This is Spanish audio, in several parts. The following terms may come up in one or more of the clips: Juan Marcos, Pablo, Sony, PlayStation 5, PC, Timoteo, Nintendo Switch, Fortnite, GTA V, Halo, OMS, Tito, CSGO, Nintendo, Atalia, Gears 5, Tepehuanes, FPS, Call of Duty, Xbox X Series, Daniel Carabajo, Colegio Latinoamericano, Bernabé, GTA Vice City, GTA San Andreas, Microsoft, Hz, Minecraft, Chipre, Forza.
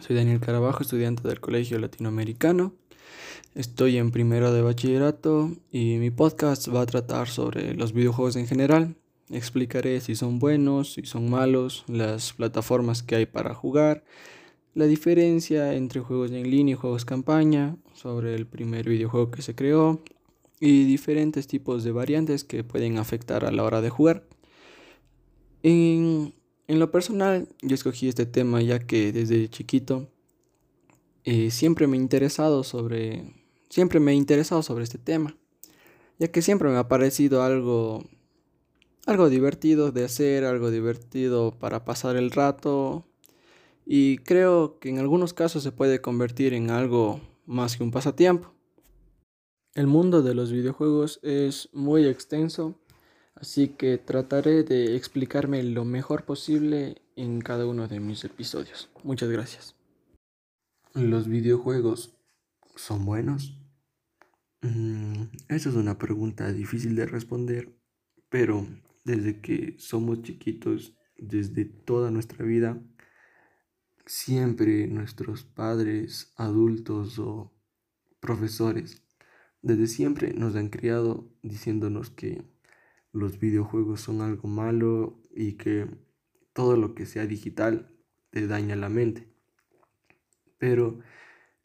Soy Daniel Carabajo, estudiante del Colegio Latinoamericano. Estoy en primero de bachillerato y mi podcast va a tratar sobre los videojuegos en general. Explicaré si son buenos, si son malos, las plataformas que hay para jugar, la diferencia entre juegos en línea y juegos campaña, sobre el primer videojuego que se creó y diferentes tipos de variantes que pueden afectar a la hora de jugar. En lo personal, yo escogí este tema ya que desde chiquito siempre me he interesado sobre este tema, ya que siempre me ha parecido algo divertido de hacer, algo divertido para pasar el rato, y creo que en algunos casos se puede convertir en algo más que un pasatiempo. El mundo de los videojuegos es muy extenso, así que trataré de explicarme lo mejor posible en cada uno de mis episodios. Muchas gracias. ¿Los videojuegos son buenos? Esa es una pregunta difícil de responder, pero desde que somos chiquitos, desde toda nuestra vida, siempre nuestros padres, adultos o profesores, desde siempre nos han criado diciéndonos que los videojuegos son algo malo y que todo lo que sea digital te daña la mente. Pero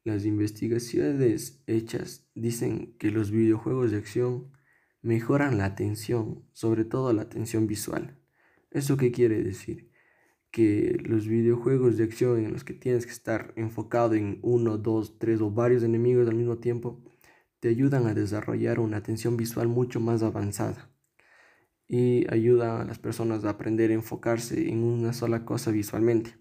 las investigaciones hechas dicen que los videojuegos de acción mejoran la atención, sobre todo la atención visual. ¿Eso qué quiere decir? Que los videojuegos de acción en los que tienes que estar enfocado en uno, dos, tres o varios enemigos al mismo tiempo te ayudan a desarrollar una atención visual mucho más avanzada y ayuda a las personas a aprender a enfocarse en una sola cosa visualmente.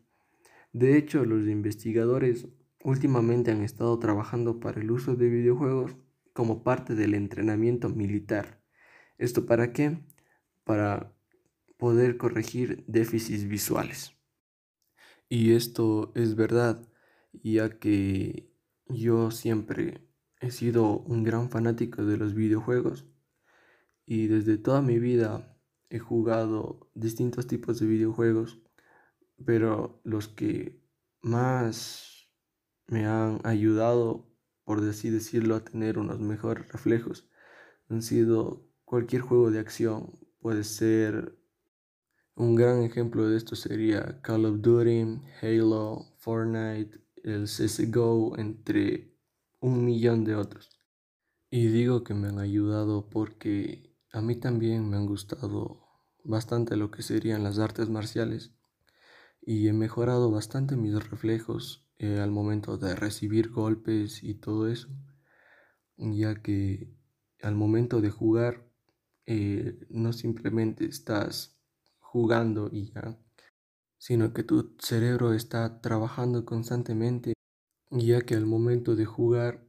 De hecho, los investigadores últimamente han estado trabajando para el uso de videojuegos como parte del entrenamiento militar. ¿Esto para qué? Para poder corregir déficits visuales. Y esto es verdad, ya que yo siempre he sido un gran fanático de los videojuegos. Y desde toda mi vida he jugado distintos tipos de videojuegos, pero los que más me han ayudado, por así decirlo, a tener unos mejores reflejos han sido cualquier juego de acción. Puede ser un gran ejemplo de esto sería Call of Duty, Halo, Fortnite, el CSGO, entre un millón de otros. Y digo que me han ayudado porque a mí también me han gustado bastante lo que serían las artes marciales y he mejorado bastante mis reflejos al momento de recibir golpes y todo eso, ya que al momento de jugar no simplemente estás jugando y ya, sino que tu cerebro está trabajando constantemente, ya que al momento de jugar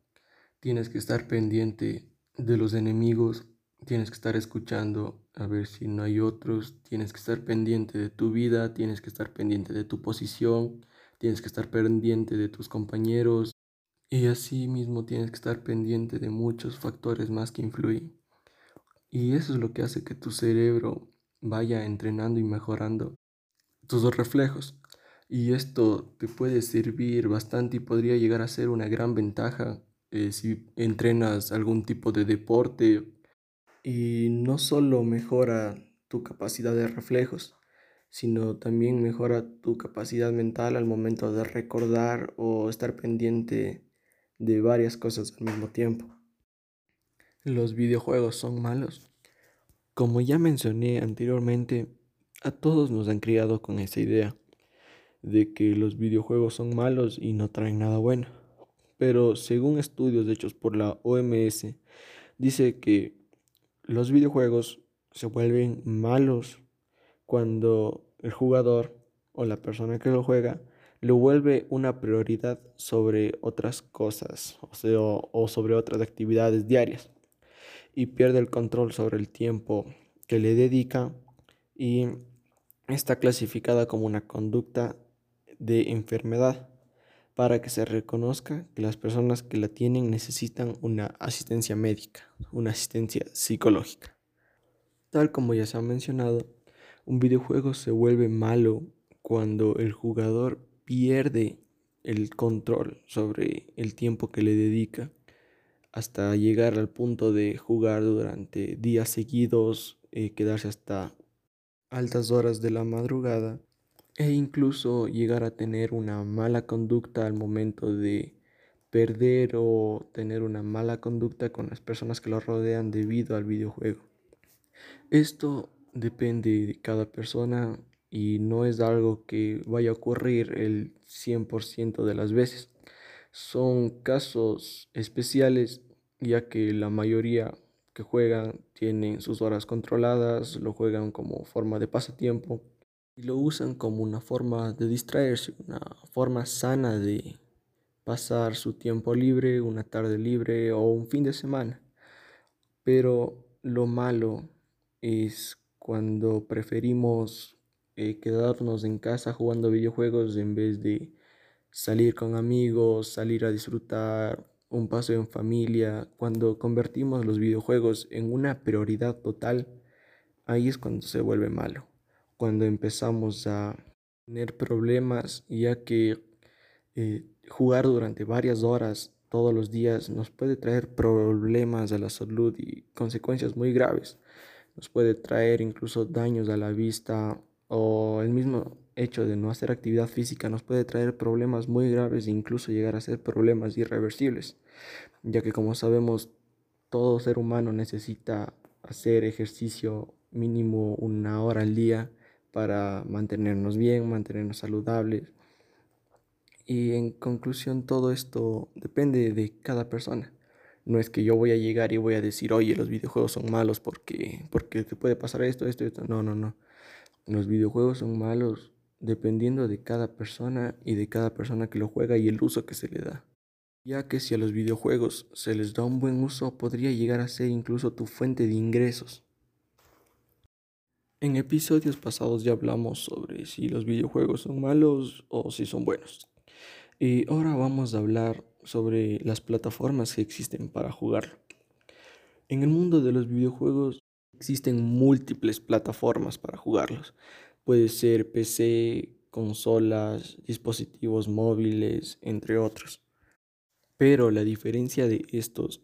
tienes que estar pendiente de los enemigos, tienes que estar escuchando a ver si no hay otros, tienes que estar pendiente de tu vida, tienes que estar pendiente de tu posición, tienes que estar pendiente de tus compañeros y así mismo tienes que estar pendiente de muchos factores más que influyen. Y eso es lo que hace que tu cerebro vaya entrenando y mejorando tus reflejos. Y esto te puede servir bastante y podría llegar a ser una gran ventaja si entrenas algún tipo de deporte. Y no solo mejora tu capacidad de reflejos, sino también mejora tu capacidad mental al momento de recordar o estar pendiente de varias cosas al mismo tiempo. ¿Los videojuegos son malos? Como ya mencioné anteriormente, a todos nos han criado con esa idea de que los videojuegos son malos y no traen nada bueno. Pero según estudios hechos por la OMS, dice que los videojuegos se vuelven malos cuando el jugador o la persona que lo juega lo vuelve una prioridad sobre otras cosas, o sea, o sobre otras actividades diarias, y pierde el control sobre el tiempo que le dedica y está clasificada como una conducta de enfermedad para que se reconozca que las personas que la tienen necesitan una asistencia médica, una asistencia psicológica. Tal como ya se ha mencionado, un videojuego se vuelve malo cuando el jugador pierde el control sobre el tiempo que le dedica hasta llegar al punto de jugar durante días seguidos, quedarse hasta altas horas de la madrugada e incluso llegar a tener una mala conducta al momento de perder o tener una mala conducta con las personas que lo rodean debido al videojuego. Esto depende de cada persona y no es algo que vaya a ocurrir el 100% de las veces. Son casos especiales, ya que la mayoría que juegan tienen sus horas controladas, lo juegan como forma de pasatiempo y lo usan como una forma de distraerse, una forma sana de pasar su tiempo libre, una tarde libre o un fin de semana. Pero lo malo es cuando preferimos quedarnos en casa jugando videojuegos en vez de salir con amigos, salir a disfrutar un paseo en familia. Cuando convertimos los videojuegos en una prioridad total, ahí es cuando se vuelve malo, cuando empezamos a tener problemas, ya que jugar durante varias horas todos los días nos puede traer problemas a la salud y consecuencias muy graves. Nos puede traer incluso daños a la vista, o el mismo hecho de no hacer actividad física nos puede traer problemas muy graves e incluso llegar a ser problemas irreversibles, ya que, como sabemos, todo ser humano necesita hacer ejercicio mínimo 1 hora al día para mantenernos bien, mantenernos saludables. Y en conclusión, todo esto depende de cada persona. No es que yo voy a llegar y voy a decir, oye, los videojuegos son malos porque te puede pasar esto. No. Los videojuegos son malos dependiendo de cada persona y de cada persona que lo juega y el uso que se le da. Ya que si a los videojuegos se les da un buen uso, podría llegar a ser incluso tu fuente de ingresos. En episodios pasados ya hablamos sobre si los videojuegos son malos o si son buenos. Y ahora vamos a hablar sobre las plataformas que existen para jugarlo. En el mundo de los videojuegos existen múltiples plataformas para jugarlos. Puede ser PC, consolas, dispositivos móviles, entre otros. Pero la diferencia de estos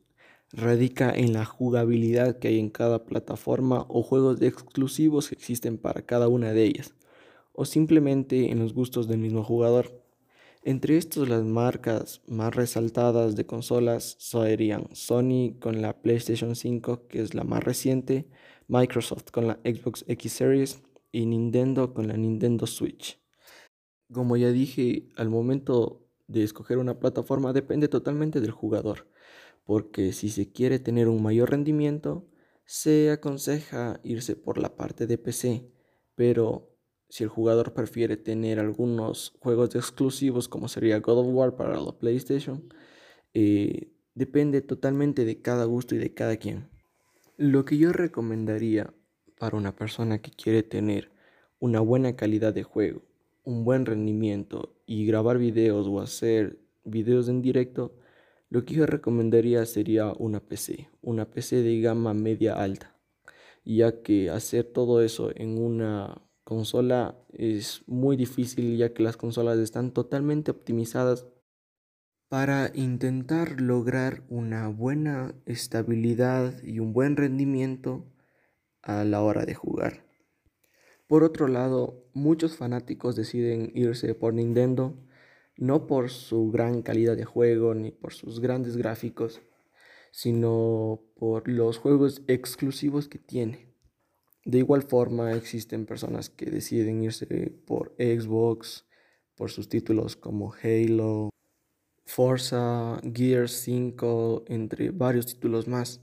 radica en la jugabilidad que hay en cada plataforma o juegos exclusivos que existen para cada una de ellas, o simplemente en los gustos del mismo jugador. Entre estos, las marcas más resaltadas de consolas serían Sony con la PlayStation 5, que es la más reciente, Microsoft con la Xbox X Series y Nintendo con la Nintendo Switch. Como ya dije, al momento de escoger una plataforma depende totalmente del jugador, porque si se quiere tener un mayor rendimiento, se aconseja irse por la parte de PC, pero si el jugador prefiere tener algunos juegos exclusivos, como sería God of War para la PlayStation, depende totalmente de cada gusto y de cada quien. Lo que yo recomendaría para una persona que quiere tener una buena calidad de juego, un buen rendimiento y grabar videos o hacer videos en directo, lo que yo recomendaría sería una PC de gama media alta, ya que hacer todo eso en una consola es muy difícil, ya que las consolas están totalmente optimizadas para intentar lograr una buena estabilidad y un buen rendimiento a la hora de jugar. Por otro lado, muchos fanáticos deciden irse por Nintendo, no por su gran calidad de juego ni por sus grandes gráficos, sino por los juegos exclusivos que tiene. De igual forma, existen personas que deciden irse por Xbox, por sus títulos como Halo, Forza, Gears 5, entre varios títulos más.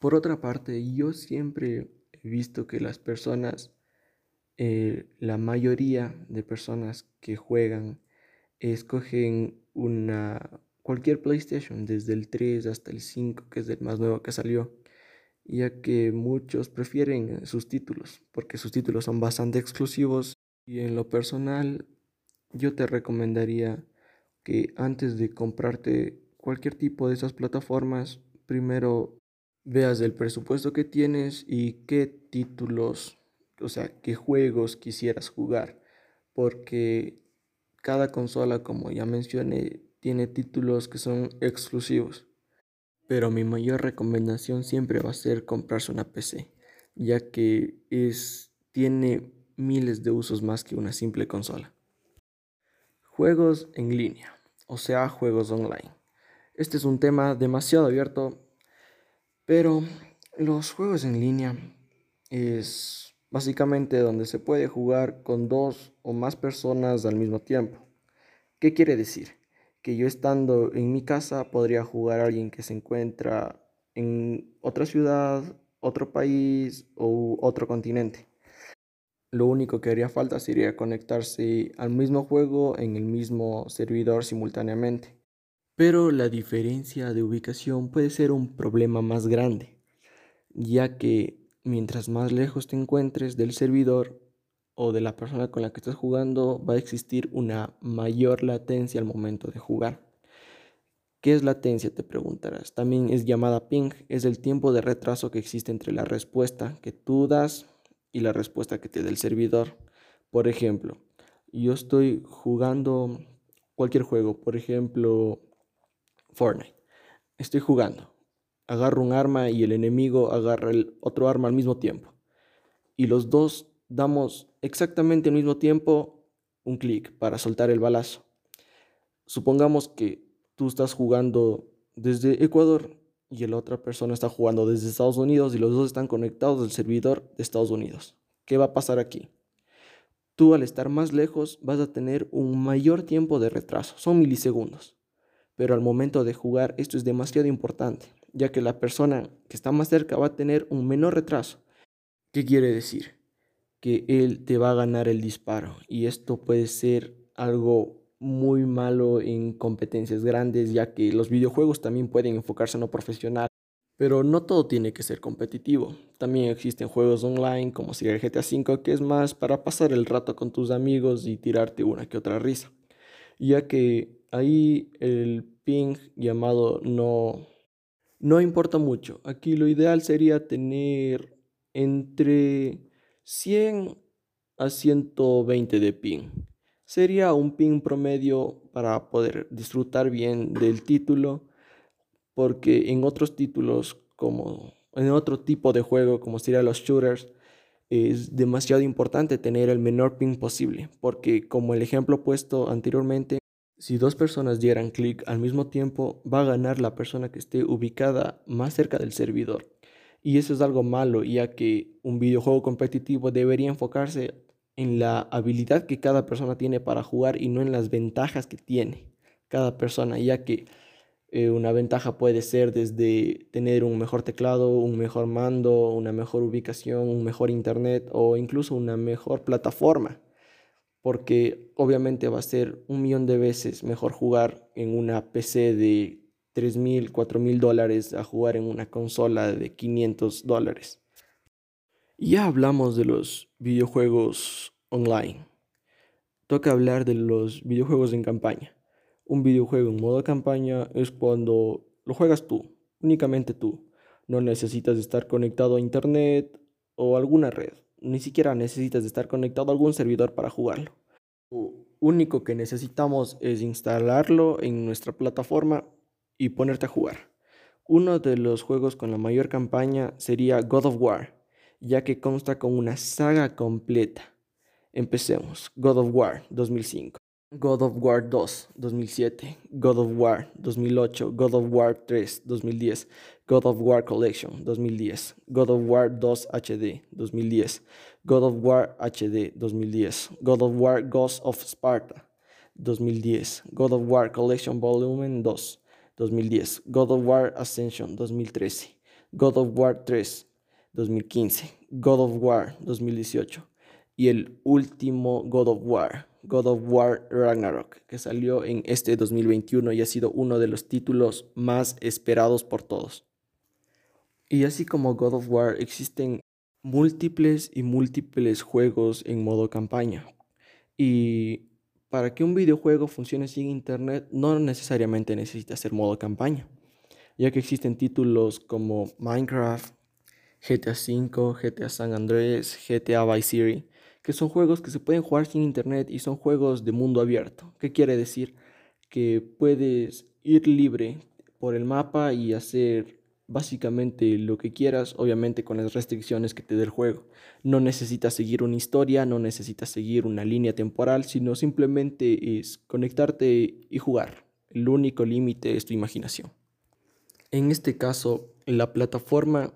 Por otra parte, yo siempre he visto que las personas, la mayoría de personas que juegan, escogen cualquier PlayStation, desde el 3 hasta el 5, que es el más nuevo que salió, ya que muchos prefieren sus títulos, porque sus títulos son bastante exclusivos. Y en lo personal, yo te recomendaría que antes de comprarte cualquier tipo de esas plataformas, primero veas el presupuesto que tienes y qué títulos, o sea, qué juegos quisieras jugar, porque Cada consola, como ya mencioné, tiene títulos que son exclusivos. Pero mi mayor recomendación siempre va a ser comprarse una PC, ya que tiene miles de usos más que una simple consola. Juegos en línea, o sea, juegos online. Este es un tema demasiado abierto, pero los juegos en línea es básicamente donde se puede jugar con dos o más personas al mismo tiempo. ¿Qué quiere decir? Que yo estando en mi casa podría jugar a alguien que se encuentra en otra ciudad, otro país o otro continente. Lo único que haría falta sería conectarse al mismo juego en el mismo servidor simultáneamente. Pero la diferencia de ubicación puede ser un problema más grande, ya que mientras más lejos te encuentres del servidor o de la persona con la que estás jugando, va a existir una mayor latencia al momento de jugar. ¿Qué es latencia?, te preguntarás. También es llamada ping, es el tiempo de retraso que existe entre la respuesta que tú das y la respuesta que te da el servidor. Por ejemplo, yo estoy jugando cualquier juego, por ejemplo Fortnite. Estoy jugando, agarro un arma y el enemigo agarra el otro arma al mismo tiempo, y los dos damos exactamente al mismo tiempo un clic para soltar el balazo. Supongamos que tú estás jugando desde Ecuador y la otra persona está jugando desde Estados Unidos, y los dos están conectados al servidor de Estados Unidos. ¿Qué va a pasar aquí? Tú, al estar más lejos, vas a tener un mayor tiempo de retraso. Son milisegundos. Pero al momento de jugar esto es demasiado importante, ya que la persona que está más cerca va a tener un menor retraso. ¿Qué quiere decir? Que él te va a ganar el disparo, y esto puede ser algo muy malo en competencias grandes, ya que los videojuegos también pueden enfocarse en lo profesional. Pero no todo tiene que ser competitivo. También existen juegos online como el GTA V, que es más para pasar el rato con tus amigos y tirarte una que otra risa, ya que ahí el ping llamado no importa mucho. Aquí lo ideal sería tener entre 100 a 120 de ping. Sería un ping promedio para poder disfrutar bien del título, porque en otros títulos, como en otro tipo de juego como sería los shooters, es demasiado importante tener el menor ping posible, porque como el ejemplo puesto anteriormente, si dos personas dieran clic al mismo tiempo, va a ganar la persona que esté ubicada más cerca del servidor. Y eso es algo malo, ya que un videojuego competitivo debería enfocarse en la habilidad que cada persona tiene para jugar, y no en las ventajas que tiene cada persona, ya que una ventaja puede ser desde tener un mejor teclado, un mejor mando, una mejor ubicación, un mejor internet o incluso una mejor plataforma, porque obviamente va a ser 1.000.000 de veces mejor jugar en una PC de $3,000, $4,000 a jugar en una consola de $500. Ya hablamos de los videojuegos online. Toca hablar de los videojuegos en campaña. Un videojuego en modo campaña es cuando lo juegas tú, únicamente tú. No necesitas estar conectado a internet o alguna red. Ni siquiera necesitas estar conectado a algún servidor para jugarlo. Lo único que necesitamos es instalarlo en nuestra plataforma y ponerte a jugar. Uno de los juegos con la mayor campaña sería God of War, ya que consta con una saga completa. Empecemos: God of War 2005, God of War 2 2007, God of War 2008, God of War 3 2010, God of War Collection 2010, God of War 2 HD 2010, God of War HD 2010, God of War Ghost of Sparta 2010, God of War Collection Volumen 2 2010, God of War Ascension 2013, God of War 3 2015, God of War 2018 y el último God of War Ragnarok, que salió en este 2021 y ha sido uno de los títulos más esperados por todos. Y así como God of War, existen múltiples juegos en modo campaña. Y para que un videojuego funcione sin internet, no necesariamente necesita ser modo campaña, ya que existen títulos como Minecraft, GTA V, GTA San Andreas, GTA Vice City, que son juegos que se pueden jugar sin internet y son juegos de mundo abierto. ¿Qué quiere decir? Que puedes ir libre por el mapa y hacer básicamente lo que quieras, obviamente con las restricciones que te dé el juego. No necesitas seguir una historia, no necesitas seguir una línea temporal, sino simplemente es conectarte y jugar. El único límite es tu imaginación. En este caso, la plataforma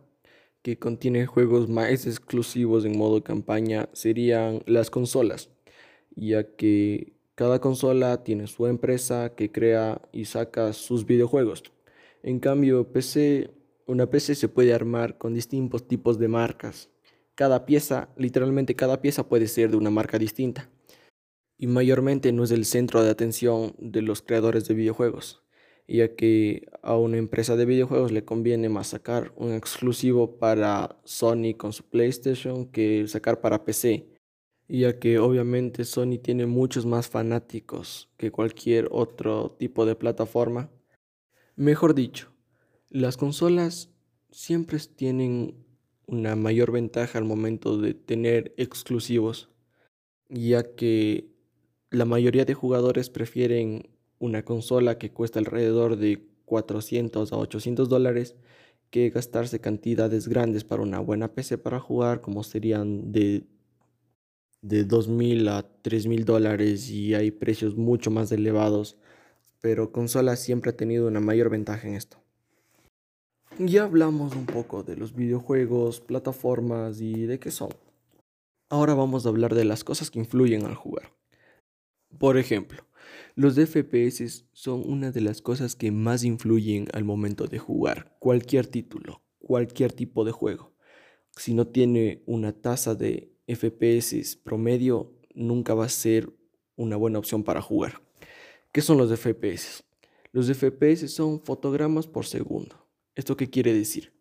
que contiene juegos más exclusivos en modo campaña serían las consolas, ya que cada consola tiene su empresa que crea y saca sus videojuegos. En cambio, una PC se puede armar con distintos tipos de marcas. Cada pieza, literalmente cada pieza puede ser de una marca distinta. Y mayormente no es el centro de atención de los creadores de videojuegos, ya que a una empresa de videojuegos le conviene más sacar un exclusivo para Sony con su PlayStation que sacar para PC, ya que obviamente Sony tiene muchos más fanáticos que cualquier otro tipo de plataforma. Mejor dicho, las consolas siempre tienen una mayor ventaja al momento de tener exclusivos, ya que la mayoría de jugadores prefieren una consola que cuesta alrededor de $400 a $800 que gastarse cantidades grandes para una buena PC para jugar, como serían de $2,000 a $3,000, y hay precios mucho más elevados, pero consola siempre ha tenido una mayor ventaja en esto. Ya hablamos un poco de los videojuegos, plataformas y de qué son. Ahora vamos a hablar de las cosas que influyen al jugar. Por ejemplo, los FPS son una de las cosas que más influyen al momento de jugar cualquier título, cualquier tipo de juego. Si no tiene una tasa de FPS promedio, nunca va a ser una buena opción para jugar. ¿Qué son los FPS? Los FPS son fotogramas por segundo. ¿Esto qué quiere decir?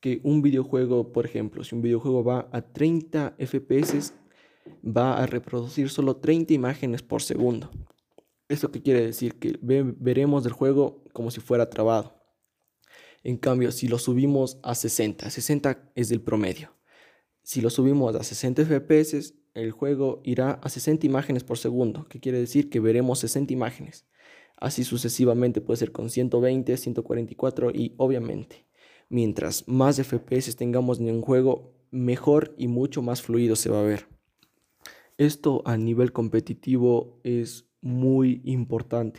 Que un videojuego, por ejemplo, si un videojuego va a 30 FPS, va a reproducir solo 30 imágenes por segundo. ¿Esto qué quiere decir? Que veremos el juego como si fuera trabado. En cambio, si lo subimos a 60 es el promedio. Si lo subimos a 60 FPS, el juego irá a 60 imágenes por segundo, que quiere decir que veremos 60 imágenes. Así sucesivamente, puede ser con 120, 144 y obviamente, mientras más FPS tengamos en un juego, mejor y mucho más fluido se va a ver. Esto a nivel competitivo es muy importante,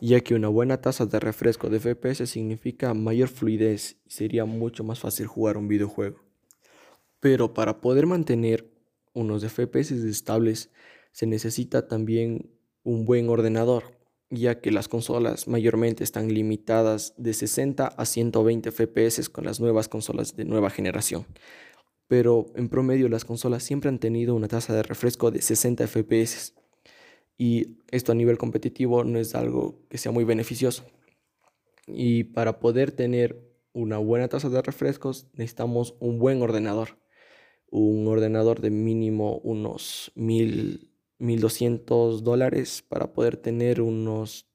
ya que una buena tasa de refresco de FPS significa mayor fluidez y sería mucho más fácil jugar un videojuego. Pero para poder mantener unos FPS estables se necesita también un buen ordenador, ya que las consolas mayormente están limitadas de 60 a 120 FPS con las nuevas consolas de nueva generación. Pero en promedio las consolas siempre han tenido una tasa de refresco de 60 FPS y esto a nivel competitivo no es algo que sea muy beneficioso. Y para poder tener una buena tasa de refrescos necesitamos un buen ordenador. Un ordenador de mínimo unos $1,200 para poder tener unos,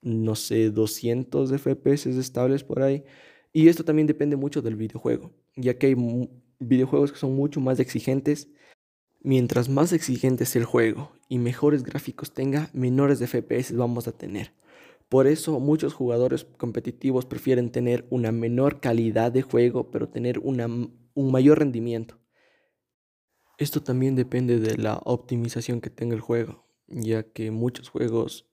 no sé, 200 FPS estables por ahí. Y esto también depende mucho del videojuego, ya que hay videojuegos que son mucho más exigentes. Mientras más exigente es el juego y mejores gráficos tenga, menores de FPS vamos a tener. Por eso muchos jugadores competitivos prefieren tener una menor calidad de juego, pero tener un mayor rendimiento. Esto también depende de la optimización que tenga el juego, ya que muchos juegos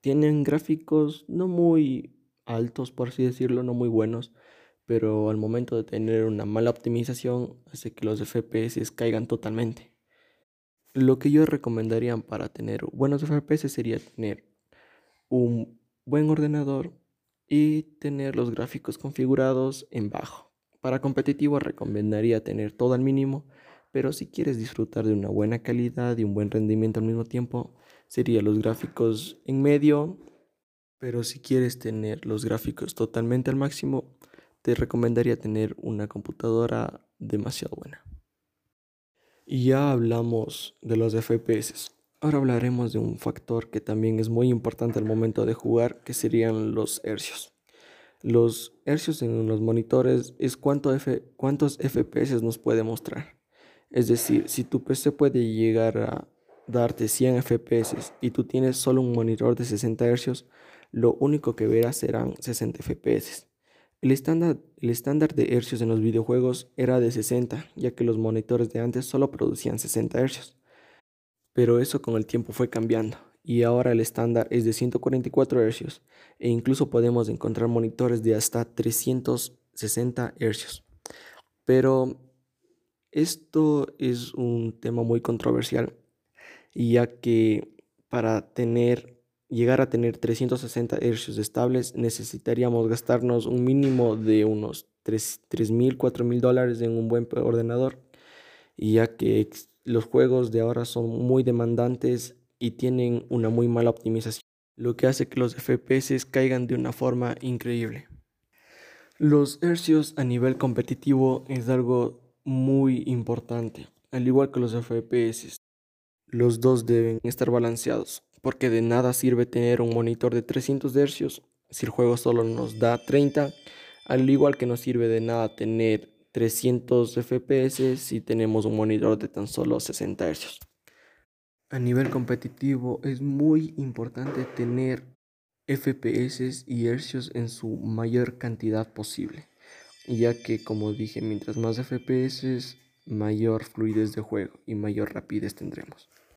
tienen gráficos no muy altos, por así decirlo, no muy buenos, pero al momento de tener una mala optimización hace que los FPS caigan totalmente. Lo que yo recomendaría para tener buenos FPS sería tener un buen ordenador y tener los gráficos configurados en bajo. Para competitivo recomendaría tener todo al mínimo, pero si quieres disfrutar de una buena calidad y un buen rendimiento al mismo tiempo, serían los gráficos en medio. Pero si quieres tener los gráficos totalmente al máximo, te recomendaría tener una computadora demasiado buena. Y ya hablamos de los FPS. Ahora hablaremos de un factor que también es muy importante al momento de jugar, que serían los hercios. Los hercios en los monitores es cuántos FPS nos puede mostrar. Es decir, si tu PC puede llegar a darte 100 FPS y tú tienes solo un monitor de 60 Hz, lo único que verás serán 60 FPS. El estándar de hercios en los videojuegos era de 60, ya que los monitores de antes solo producían 60 Hz. Pero eso con el tiempo fue cambiando, y ahora el estándar es de 144 Hz, e incluso podemos encontrar monitores de hasta 360 Hz. Pero esto es un tema muy controversial, ya que para llegar a tener 360 Hz estables necesitaríamos gastarnos un mínimo de unos $3,000 a $4,000 en un buen ordenador, ya que los juegos de ahora son muy demandantes y tienen una muy mala optimización, lo que hace que los FPS caigan de una forma increíble. Los hercios a nivel competitivo es algo muy importante, al igual que los FPS. Los dos deben estar balanceados, porque de nada sirve tener un monitor de 300 Hz si el juego solo nos da 30, al igual que no sirve de nada tener 300 FPS si tenemos un monitor de tan solo 60 Hz. A nivel competitivo es muy importante tener FPS y hercios en su mayor cantidad posible, ya que, como dije, mientras más FPS, mayor fluidez de juego y mayor rapidez tendremos.